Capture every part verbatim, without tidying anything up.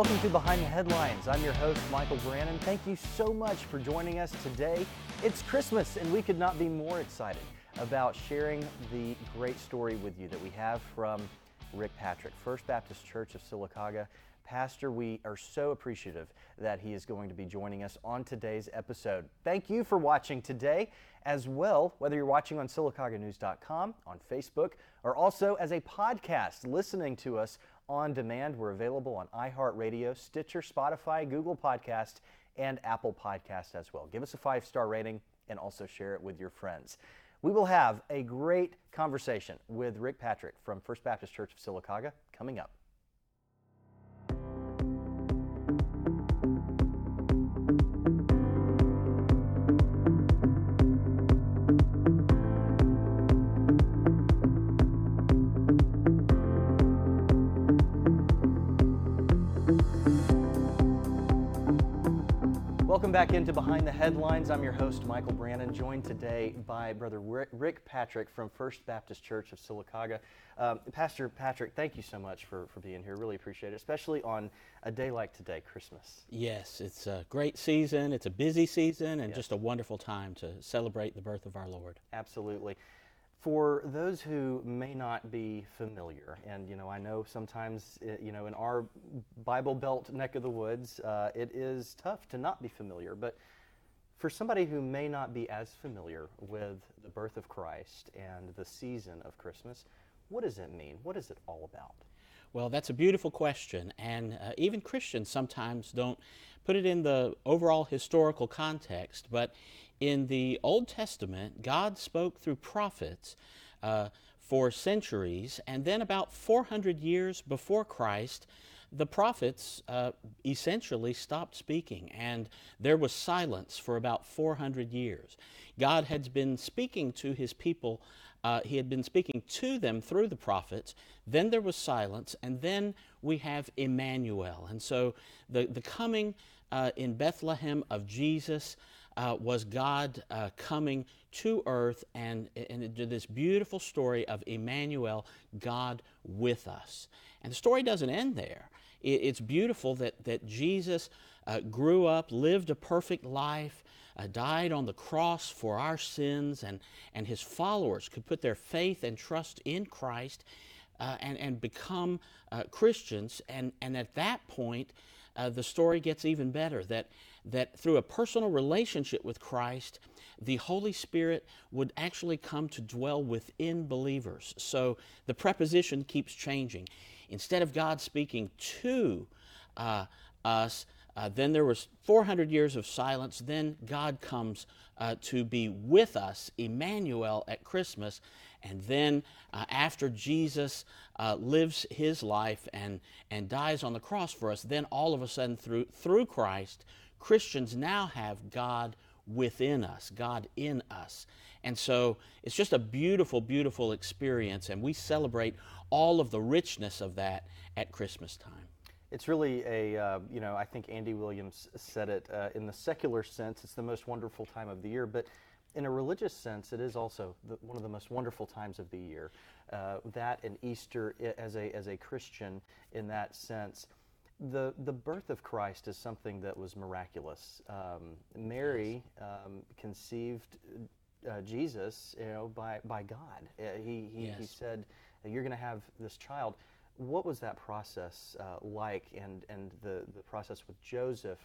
Welcome to Behind the Headlines. I'm your host, Michael Brannan. Thank you so much for joining us today. It's Christmas, and we could not be more excited about sharing the great story with you that we have from Rick Patrick, First Baptist Church of Sylacauga. Pastor, we are so appreciative that he is going to be joining us on today's episode. Thank you for watching today as well, whether you're watching on silicaganews dot com, on Facebook, or also as a podcast, listening to us on demand. We're available on iHeartRadio, Stitcher, Spotify, Google Podcast, and Apple Podcast as well. Give us a five-star rating and also share it with your friends. We will have a great conversation with Rick Patrick from First Baptist Church of Sylacauga coming up. Welcome back into Behind the Headlines. I'm your host, Michael Brannan, joined today by Brother Rick Patrick from First Baptist Church of Sylacauga. Um, Pastor Patrick, thank you so much for, for being here. Really appreciate it, especially on a day like today, Christmas. Yes, it's a great season. It's a busy season and yes. just a wonderful time to celebrate the birth of our Lord. Absolutely. For those who may not be familiar, and you know, I know sometimes, you know, in our Bible Belt neck of the woods, uh, it is tough to not be familiar, but for somebody who may not be as familiar with the birth of Christ and the season of Christmas, what does it mean? What is it all about? Well, that's a beautiful question, and uh, even Christians sometimes don't put it in the overall historical context, but in the Old Testament, God spoke through prophets uh, for centuries, and then about four hundred years before Christ, the prophets uh, essentially stopped speaking, and there was silence for about four hundred years. God had been speaking to his people, uh, he had been speaking to them through the prophets, then there was silence, and then we have Emmanuel. And so the, the coming uh, in Bethlehem of Jesus Uh, was God uh, coming to earth and, and this beautiful story of Emmanuel, God with us. And the story doesn't end there. It, it's beautiful that, that Jesus uh, grew up, lived a perfect life, uh, died on the cross for our sins, and, and his followers could put their faith and trust in Christ uh, and, and become uh, Christians. And, and at that point, Uh, the story gets even better, that that through a personal relationship with Christ, the Holy Spirit would actually come to dwell within believers. So the preposition keeps changing. Instead of God speaking to uh, us, uh, then there was four hundred years of silence. Then God comes uh, to be with us, Emmanuel, at Christmas. And then uh, after Jesus uh, lives his life and, and dies on the cross for us, then all of a sudden through, through Christ, Christians now have God within us, God in us. And so it's just a beautiful, beautiful experience, and we celebrate all of the richness of that at Christmas time. It's really a, uh, you know, I think Andy Williams said it uh, in the secular sense, it's the most wonderful time of the year, but in a religious sense, it is also the, one of the most wonderful times of the year. Uh, that and Easter, as a as a Christian, in that sense, the the birth of Christ is something that was miraculous. Um, Mary um, conceived uh, Jesus, you know, by by God. Uh, he he, yes. he said, "You're going to have this child." What was that process uh, like, and and the the process with Joseph?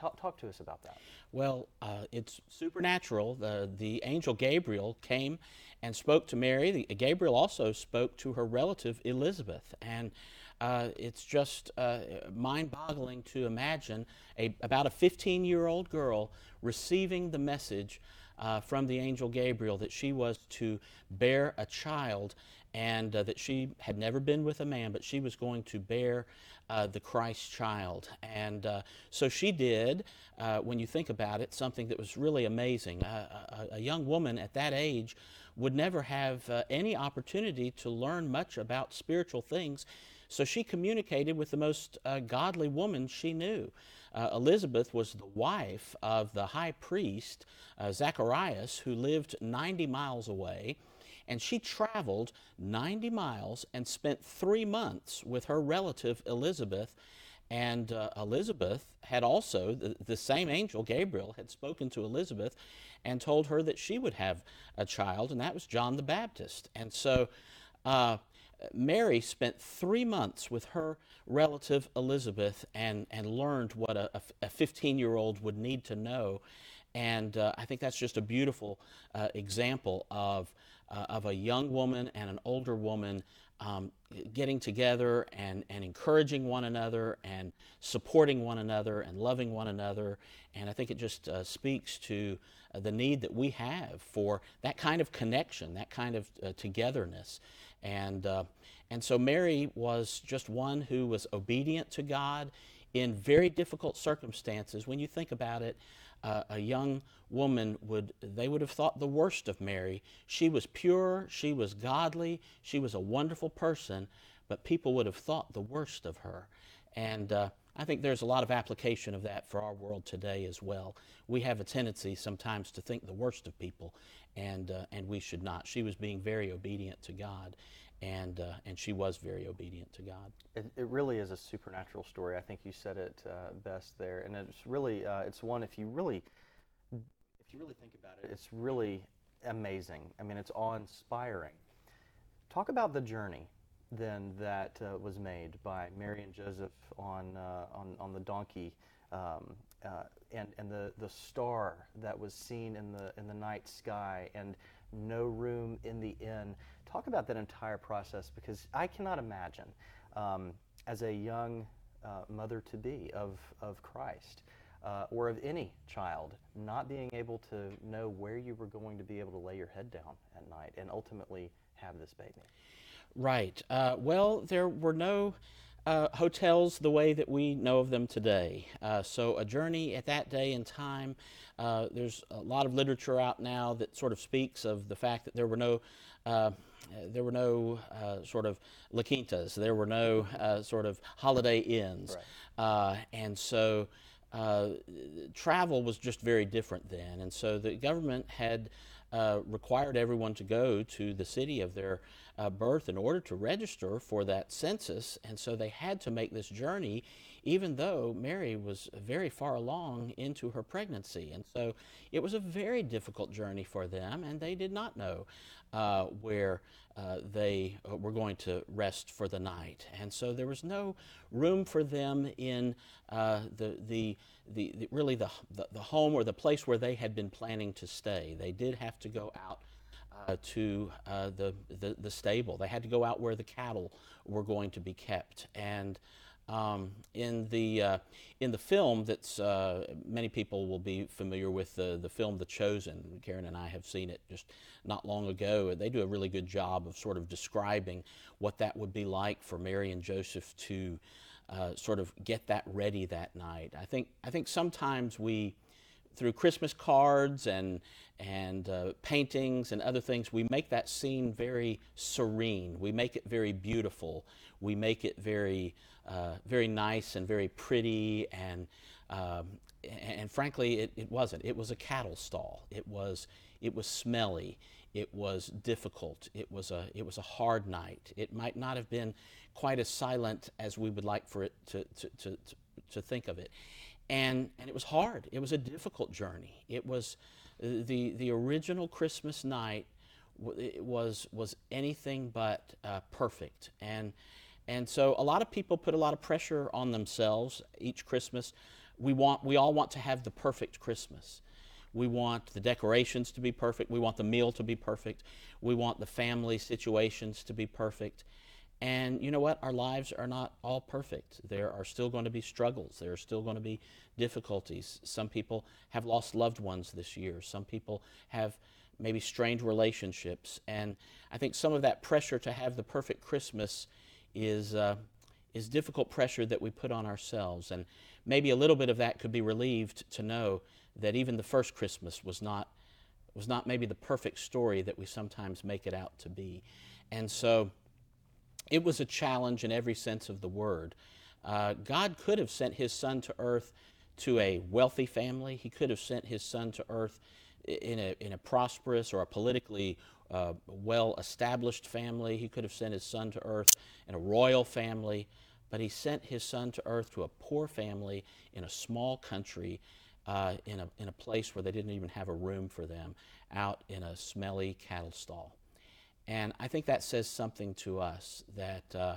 Talk, talk to us about that. Well, uh, it's supernatural. The, the angel Gabriel came and spoke to Mary. The, Gabriel also spoke to her relative Elizabeth. And uh, it's just uh, mind-boggling to imagine a, about a fifteen-year-old girl receiving the message uh, from the angel Gabriel that she was to bear a child, and uh, that she had never been with a man, but she was going to bear uh, the Christ child. And uh, so she did, uh, when you think about it, something that was really amazing. Uh, a, a young woman at that age would never have uh, any opportunity to learn much about spiritual things, so she communicated with the most uh, godly woman she knew. Uh, Elizabeth was the wife of the high priest, uh, Zacharias, who lived ninety miles away. And she traveled ninety miles and spent three months with her relative Elizabeth And uh, Elizabeth had also, the, the same angel, Gabriel, had spoken to Elizabeth and told her that she would have a child, and that was John the Baptist. And so uh, Mary spent three months with her relative Elizabeth and, and learned what a, a fifteen-year-old would need to know. And uh, I think that's just a beautiful uh, example of uh, of a young woman and an older woman um, getting together and, and encouraging one another and supporting one another and loving one another. And I think it just uh, speaks to uh, the need that we have for that kind of connection, that kind of uh, togetherness. And uh, and so Mary was just one who was obedient to God in very difficult circumstances. When you think about it, Uh, a young woman would, they would have thought the worst of Mary. She was pure, she was godly, she was a wonderful person, but people would have thought the worst of her. And uh, I think there's a lot of application of that for our world today as well. We have a tendency sometimes to think the worst of people, and uh, and we should not. She was being very obedient to God, and uh, and she was very obedient to God. It, it really is a supernatural story. I think you said it uh, best there, and it's really uh, it's one. If you really, if you really think about it, it's really amazing. I mean, it's awe-inspiring. Talk about the journey then that uh, was made by Mary and Joseph on uh, on on the donkey, um, uh, and and the the star that was seen in the in the night sky, and no room in the inn. Talk about that entire process, because I cannot imagine, um, as a young uh, mother-to-be of, of Christ, uh, or of any child, not being able to know where you were going to be able to lay your head down at night and ultimately have this baby. Right. Uh, well, there were no uh, hotels the way that we know of them today. Uh, so a journey at that day and time, uh, there's a lot of literature out now that sort of speaks of the fact that there were no uh, Uh, there were no uh, sort of La Quintas. There were no uh, sort of holiday inns. Right. Uh, and so uh, travel was just very different then. And so the government had uh, required everyone to go to the city of their uh, birth in order to register for that census. And so they had to make this journey, even though Mary was very far along into her pregnancy. And so it was a very difficult journey for them, and they did not know Uh, where uh, they uh, were going to rest for the night, and so there was no room for them in uh, the, the the the really the the home or the place where they had been planning to stay. They did have to go out uh, to uh, the, the the stable. They had to go out where the cattle were going to be kept. And Um, in the uh, in the film that's uh, many people will be familiar with, the the film The Chosen. Karen and I have seen it just not long ago. They do a really good job of sort of describing what that would be like for Mary and Joseph to uh, sort of get that ready that night. I think I think sometimes we, through Christmas cards and and uh, paintings and other things, we make that scene very serene. We make it very beautiful. We make it very uh, very nice and very pretty. And um, and frankly, it, it wasn't. It was a cattle stall. It was it was smelly. It was difficult. It was a it was a hard night. It might not have been quite as silent as we would like for it to to to, to think of it. And, and it was hard. It was a difficult journey. It was the the original Christmas night. It was was anything but uh, perfect. And and so a lot of people put a lot of pressure on themselves each Christmas. We want we all want to have the perfect Christmas. We want the decorations to be perfect. We want the meal to be perfect. We want the family situations to be perfect. And you know what? Our lives are not all perfect. There are still going to be struggles. There are still going to be difficulties. Some people have lost loved ones this year. Some people have maybe strained relationships. And I think some of that pressure to have the perfect Christmas is uh, is difficult pressure that we put on ourselves. And maybe a little bit of that could be relieved to know that even the first Christmas was not was not maybe the perfect story that we sometimes make it out to be. And so it was a challenge in every sense of the word. Uh, God could have sent his son to earth to a wealthy family. He could have sent his son to earth in a, in a prosperous or a politically uh, well-established family. He could have sent his son to earth in a royal family. but he sent his son to earth to a poor family in a small country, uh, in, a, in a place where they didn't even have a room for them, out in a smelly cattle stall. And I think that says something to us, that uh,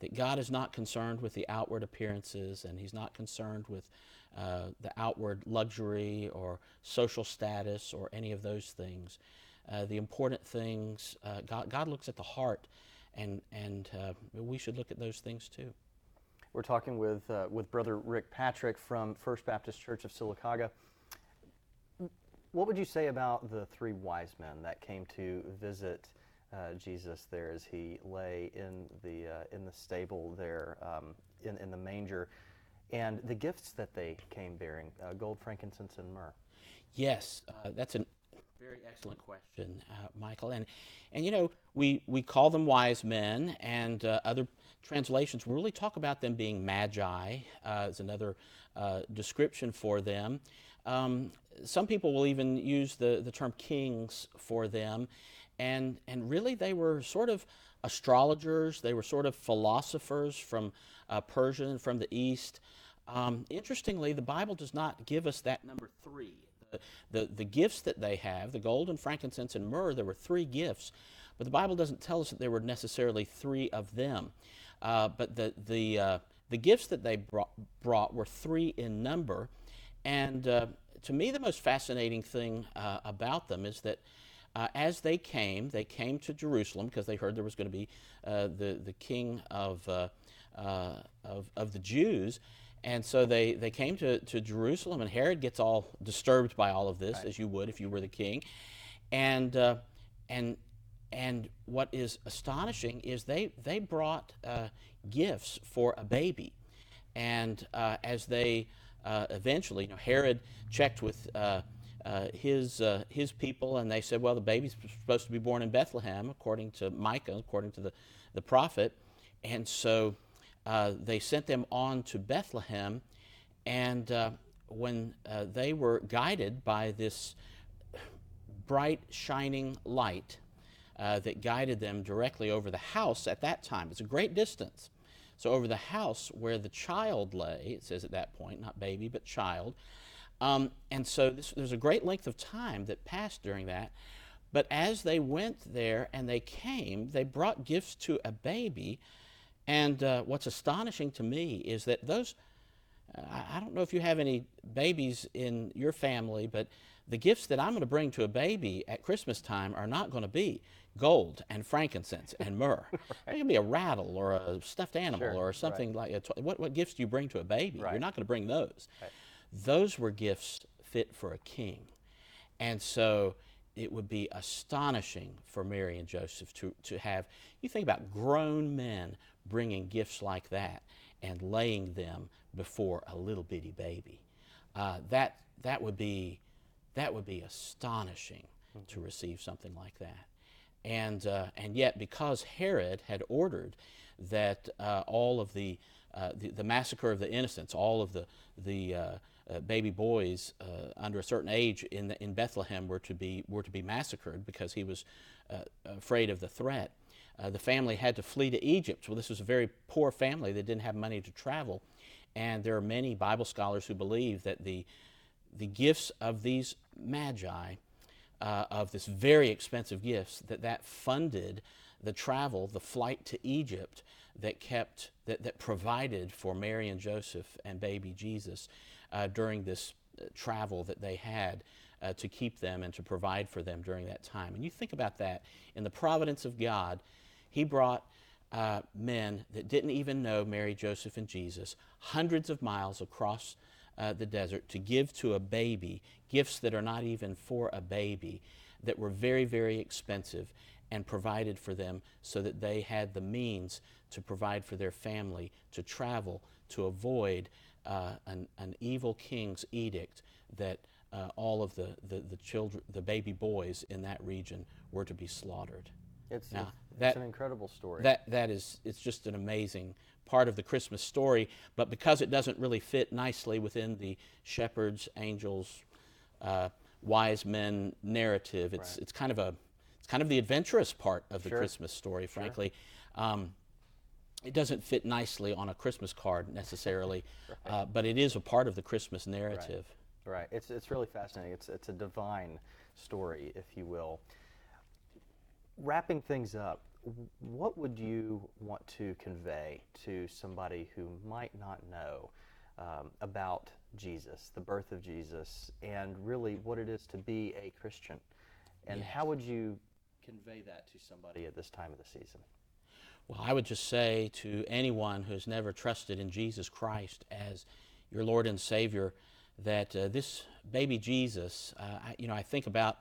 that God is not concerned with the outward appearances, and he's not concerned with uh, the outward luxury or social status or any of those things. Uh, the important things, uh, God, God looks at the heart, and and uh, we should look at those things too. We're talking with uh, with Brother Rick Patrick from First Baptist Church of Sylacauga. What would you say about the three wise men that came to visit uh, Jesus there as he lay in the uh, in the stable there, um, in in the manger, and the gifts that they came bearing, uh, gold, frankincense, and myrrh? Yes, uh, that's an very excellent question, uh, Michael. And and you know, we, we call them wise men, and uh, other translations really talk about them being magi, uh, is another uh, description for them. Um, some people will even use the, the term kings for them, and and really they were sort of astrologers, they were sort of philosophers from uh, Persia and from the East. Um, interestingly, the Bible does not give us that number three. The, the gifts that they have, the gold and frankincense and myrrh, there were three gifts, but the Bible doesn't tell us that there were necessarily three of them. Uh, but the the uh, the gifts that they brought, brought were three in number, and uh, to me the most fascinating thing uh, about them is that uh, as they came, they came to Jerusalem because they heard there was going to be uh, the the king of, uh, uh, of of the Jews. And so they, they came to, to Jerusalem, and Herod gets all disturbed by all of this, right, as you would if you were the king. And uh, and and what is astonishing is they they brought uh, gifts for a baby. And uh, as they uh, eventually, you know, Herod checked with uh, uh, his uh, his people, and they said, well, the baby's supposed to be born in Bethlehem, according to Micah, according to the, the prophet. And so Uh, they sent them on to Bethlehem, and uh, when uh, they were guided by this bright, shining light uh, that guided them directly over the house at that time. It's a great distance. So over the house where the child lay, it says at that point, not baby, but child. Um, and so this, there's a great length of time that passed during that. But as they went there and they came, they brought gifts to a baby. And uh, what's astonishing to me is that those, uh, I don't know if you have any babies in your family, but the gifts that I'm going to bring to a baby at Christmas time are not going to be gold and frankincense and myrrh. Right. They're going to be a rattle or a stuffed animal, sure, or something, right, like a, what, what gifts do you bring to a baby? Right. You're not going to bring those. Right. Those were gifts fit for a king. And so it would be astonishing for Mary and Joseph to, to have, you think about grown men bringing gifts like that and laying them before a little bitty baby. Uh, that that would be that would be astonishing, mm-hmm, to receive something like that. And uh, and yet, because Herod had ordered that uh, all of the, uh, the the massacre of the innocents, all of the the uh, Uh, baby boys uh, under a certain age in the, in Bethlehem were to be were to be massacred because he was uh, afraid of the threat. Uh, the family had to flee to Egypt. Well, this was a very poor family that didn't have money to travel, and there are many Bible scholars who believe that the the gifts of these magi, uh, of this very expensive gifts, that that funded the travel, the flight to Egypt, that kept that that provided for Mary and Joseph and baby Jesus. Uh, during this uh, travel that they had uh, to keep them and to provide for them during that time. And you think about that. In the providence of God, he brought uh, men that didn't even know Mary, Joseph, and Jesus, hundreds of miles across uh, the desert to give to a baby, gifts that are not even for a baby, that were very, very expensive, and provided for them so that they had the means to provide for their family, to travel, to avoid Uh, an, an evil king's edict that uh, all of the, the, the children, the baby boys in that region, were to be slaughtered. It's, now, it's, that, it's an incredible story. That that is, it's just an amazing part of the Christmas story. But because it doesn't really fit nicely within the shepherds, angels, uh, wise men narrative, it's right. it's kind of a it's kind of the adventurous part of the sure. Christmas story, frankly. Sure. Um, It doesn't fit nicely on a Christmas card necessarily, right. uh, but it is a part of the Christmas narrative. Right. right. It's it's really fascinating. It's it's a divine story, if you will. Wrapping things up, what would you want to convey to somebody who might not know um, about Jesus, the birth of Jesus, and really what it is to be a Christian? And yes. how would you convey that to somebody at this time of the season? Well, I would just say to anyone who's never trusted in Jesus Christ as your Lord and Savior that uh, this baby Jesus, uh, I, you know, I think about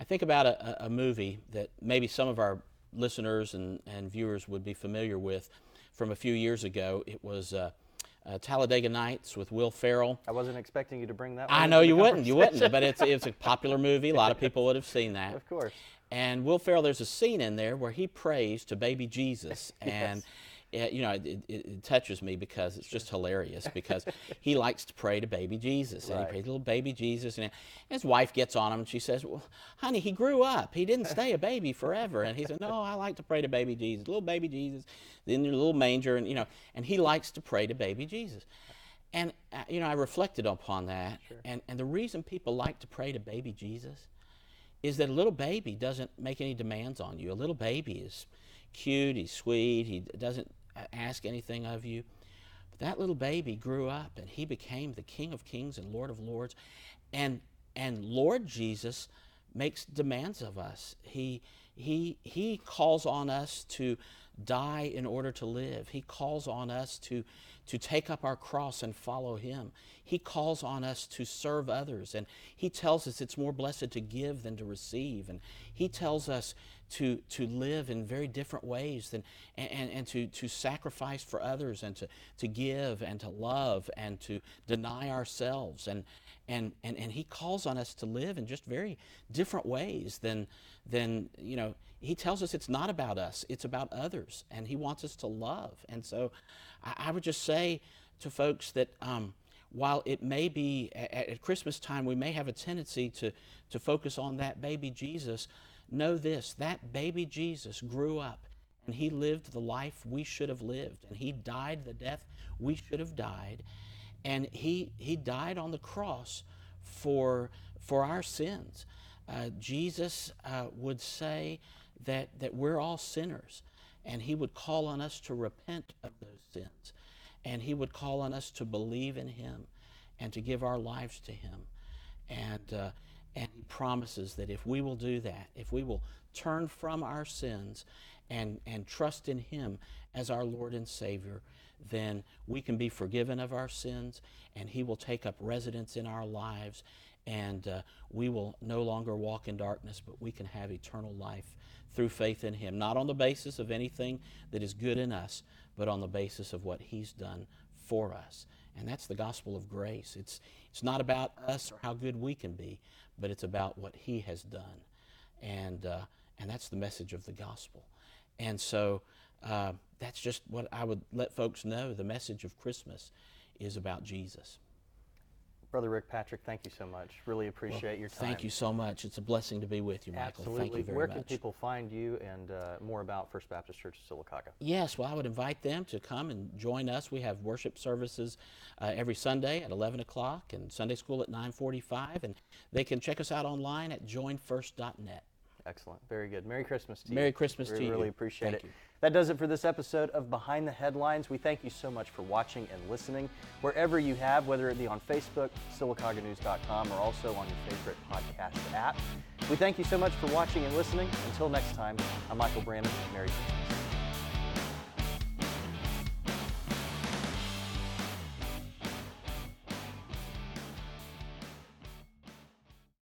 I think about a, a movie that maybe some of our listeners and, and viewers would be familiar with from a few years ago. It was uh, uh, Talladega Nights with Will Ferrell. I wasn't expecting you to bring that one. I know you wouldn't, you wouldn't, but it's it's a popular movie. A lot of people would have seen that. Of course. And Will Ferrell, there's a scene in there where he prays to baby Jesus, and yes. it, you know, it, it, it touches me because it's just hilarious because he likes to pray to baby Jesus, right. and he prays to little baby Jesus, and his wife gets on him, and she says, well, honey, he grew up. He didn't stay a baby forever. And he said, no, I like to pray to baby Jesus, little baby Jesus, in your little manger, and you know, and he likes to pray to baby Jesus. And, uh, you know, I reflected upon that, sure. and, and the reason people like to pray to baby Jesus is that a little baby doesn't make any demands on you. A little baby is cute, he's sweet, he doesn't ask anything of you. But that little baby grew up and he became the King of Kings and Lord of Lords. And and Lord Jesus makes demands of us. He he he calls on us to die in order to live. He calls on us to to take up our cross and follow him. He calls on us to serve others, and he tells us it's more blessed to give than to receive, and he tells us to to live in very different ways than and, and, and to, to sacrifice for others, and to, to give and to love and to deny ourselves, and and and and he calls on us to live in just very different ways than than you know. He tells us it's not about us, it's about others, and he wants us to love. And so I, I would just say to folks that um, while it may be at, at Christmas time, we may have a tendency to, to focus on that baby Jesus, know this, that baby Jesus grew up and he lived the life we should have lived, and he died the death we should have died, and he, he died on the cross for, for our sins. Uh, Jesus uh, would say, That, that we're all sinners, and he would call on us to repent of those sins, and he would call on us to believe in him and to give our lives to him. And uh, and he promises that if we will do that, if we will turn from our sins and, and trust in him as our Lord and Savior, then we can be forgiven of our sins, and he will take up residence in our lives, and uh, we will no longer walk in darkness, but we can have eternal life through faith in him, not on the basis of anything that is good in us, but on the basis of what he's done for us. And that's the gospel of grace. It's it's not about us or how good we can be, but it's about what he has done. And uh, and that's the message of the gospel. And so uh, that's just what I would let folks know. The message of Christmas is about Jesus. Brother Rick Patrick, thank you so much. Really appreciate well, your time. Thank you so much. It's a blessing to be with you, Michael. Absolutely. Thank you very much. Where can much. people find you and uh, more about First Baptist Church of Sylacauga? Yes, well, I would invite them to come and join us. We have worship services uh, every Sunday at eleven o'clock and Sunday school at nine forty-five, and they can check us out online at join first dot net. Excellent. Very good. Merry Christmas to you. Merry Christmas to you. We really appreciate it. Thank you. That does it for this episode of Behind the Headlines. We thank you so much for watching and listening wherever you have, whether it be on Facebook, silicaganews dot com, or also on your favorite podcast app. We thank you so much for watching and listening. Until next time, I'm Michael Brannan. Merry Christmas.